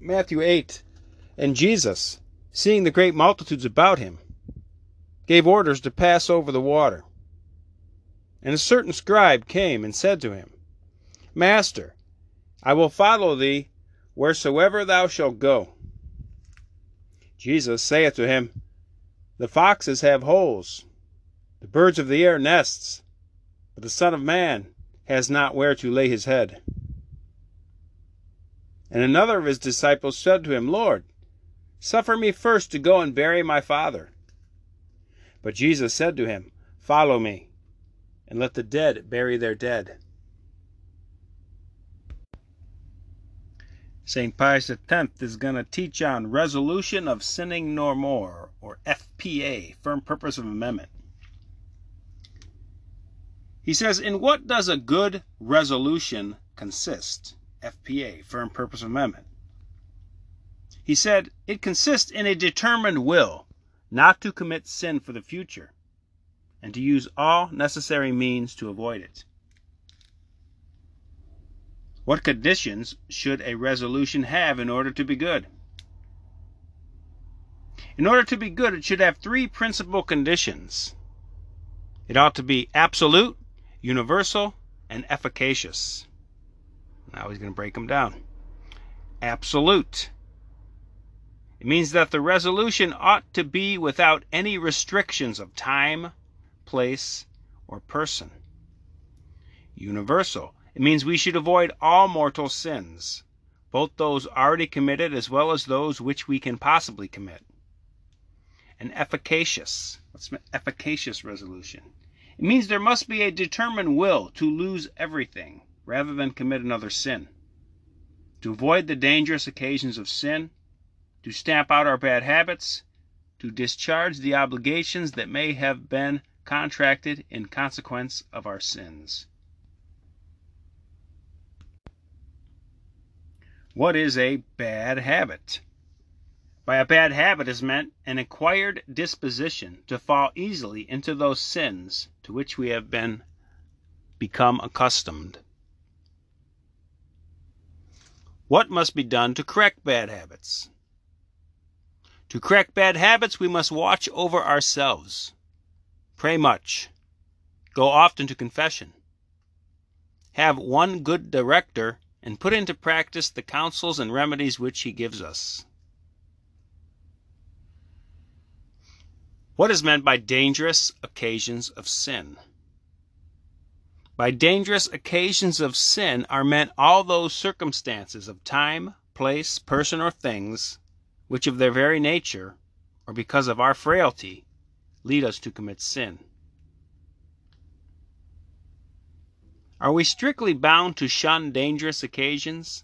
Matthew 8, "And Jesus, seeing the great multitudes about him, gave orders to pass over the water. And a certain scribe came and said to him, 'Master, I will follow thee wheresoever thou shalt go.' Jesus saith to him, 'The foxes have holes, the birds of the air nests, but the Son of Man has not where to lay his head.' And another of his disciples said to him, 'Lord, suffer me first to go and bury my father.' But Jesus said to him, 'Follow me, and let the dead bury their dead.'" St. Pius X is going to teach on Resolution of Sinning No More, or FPA, Firm Purpose of Amendment. He says, "In what does a good resolution consist?" FPA, Firm Purpose of Amendment. He said, "It consists in a determined will not to commit sin for the future, and to use all necessary means to avoid it." What conditions should a resolution have in order to be good? In order to be good, it should have three principal conditions. It ought to be absolute, universal, and efficacious. Now he's going to break them down. Absolute. It means that the resolution ought to be without any restrictions of time, place, or person. Universal. It means we should avoid all mortal sins, both those already committed as well as those which we can possibly commit. And efficacious. What's an efficacious resolution? It means there must be a determined will to lose everything rather than commit another sin, to avoid the dangerous occasions of sin, to stamp out our bad habits, to discharge the obligations that may have been contracted in consequence of our sins. What is a bad habit? By a bad habit is meant an acquired disposition to fall easily into those sins to which we have become accustomed. What must be done to correct bad habits? To correct bad habits, we must watch over ourselves, pray much, go often to confession, have one good director, and put into practice the counsels and remedies which he gives us. What is meant by dangerous occasions of sin? By dangerous occasions of sin are meant all those circumstances of time, place, person, or things, which of their very nature, or because of our frailty, lead us to commit sin. Are we strictly bound to shun dangerous occasions?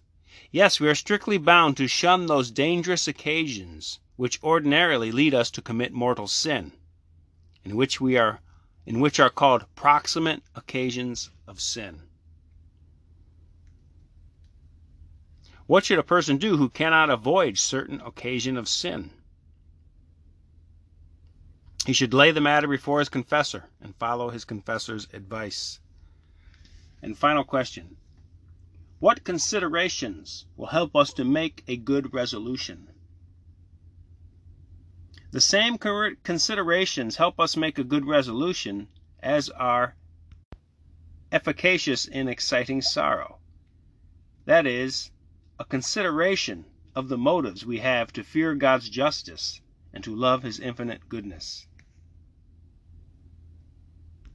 Yes, we are strictly bound to shun those dangerous occasions which ordinarily lead us to commit mortal sin, in which are called proximate occasions of sin. What should a person do who cannot avoid certain occasion of sin? He should lay the matter before his confessor and follow his confessor's advice. And final question, what considerations will help us to make a good resolution? The same considerations help us make a good resolution as are efficacious in exciting sorrow. That is, a consideration of the motives we have to fear God's justice and to love his infinite goodness.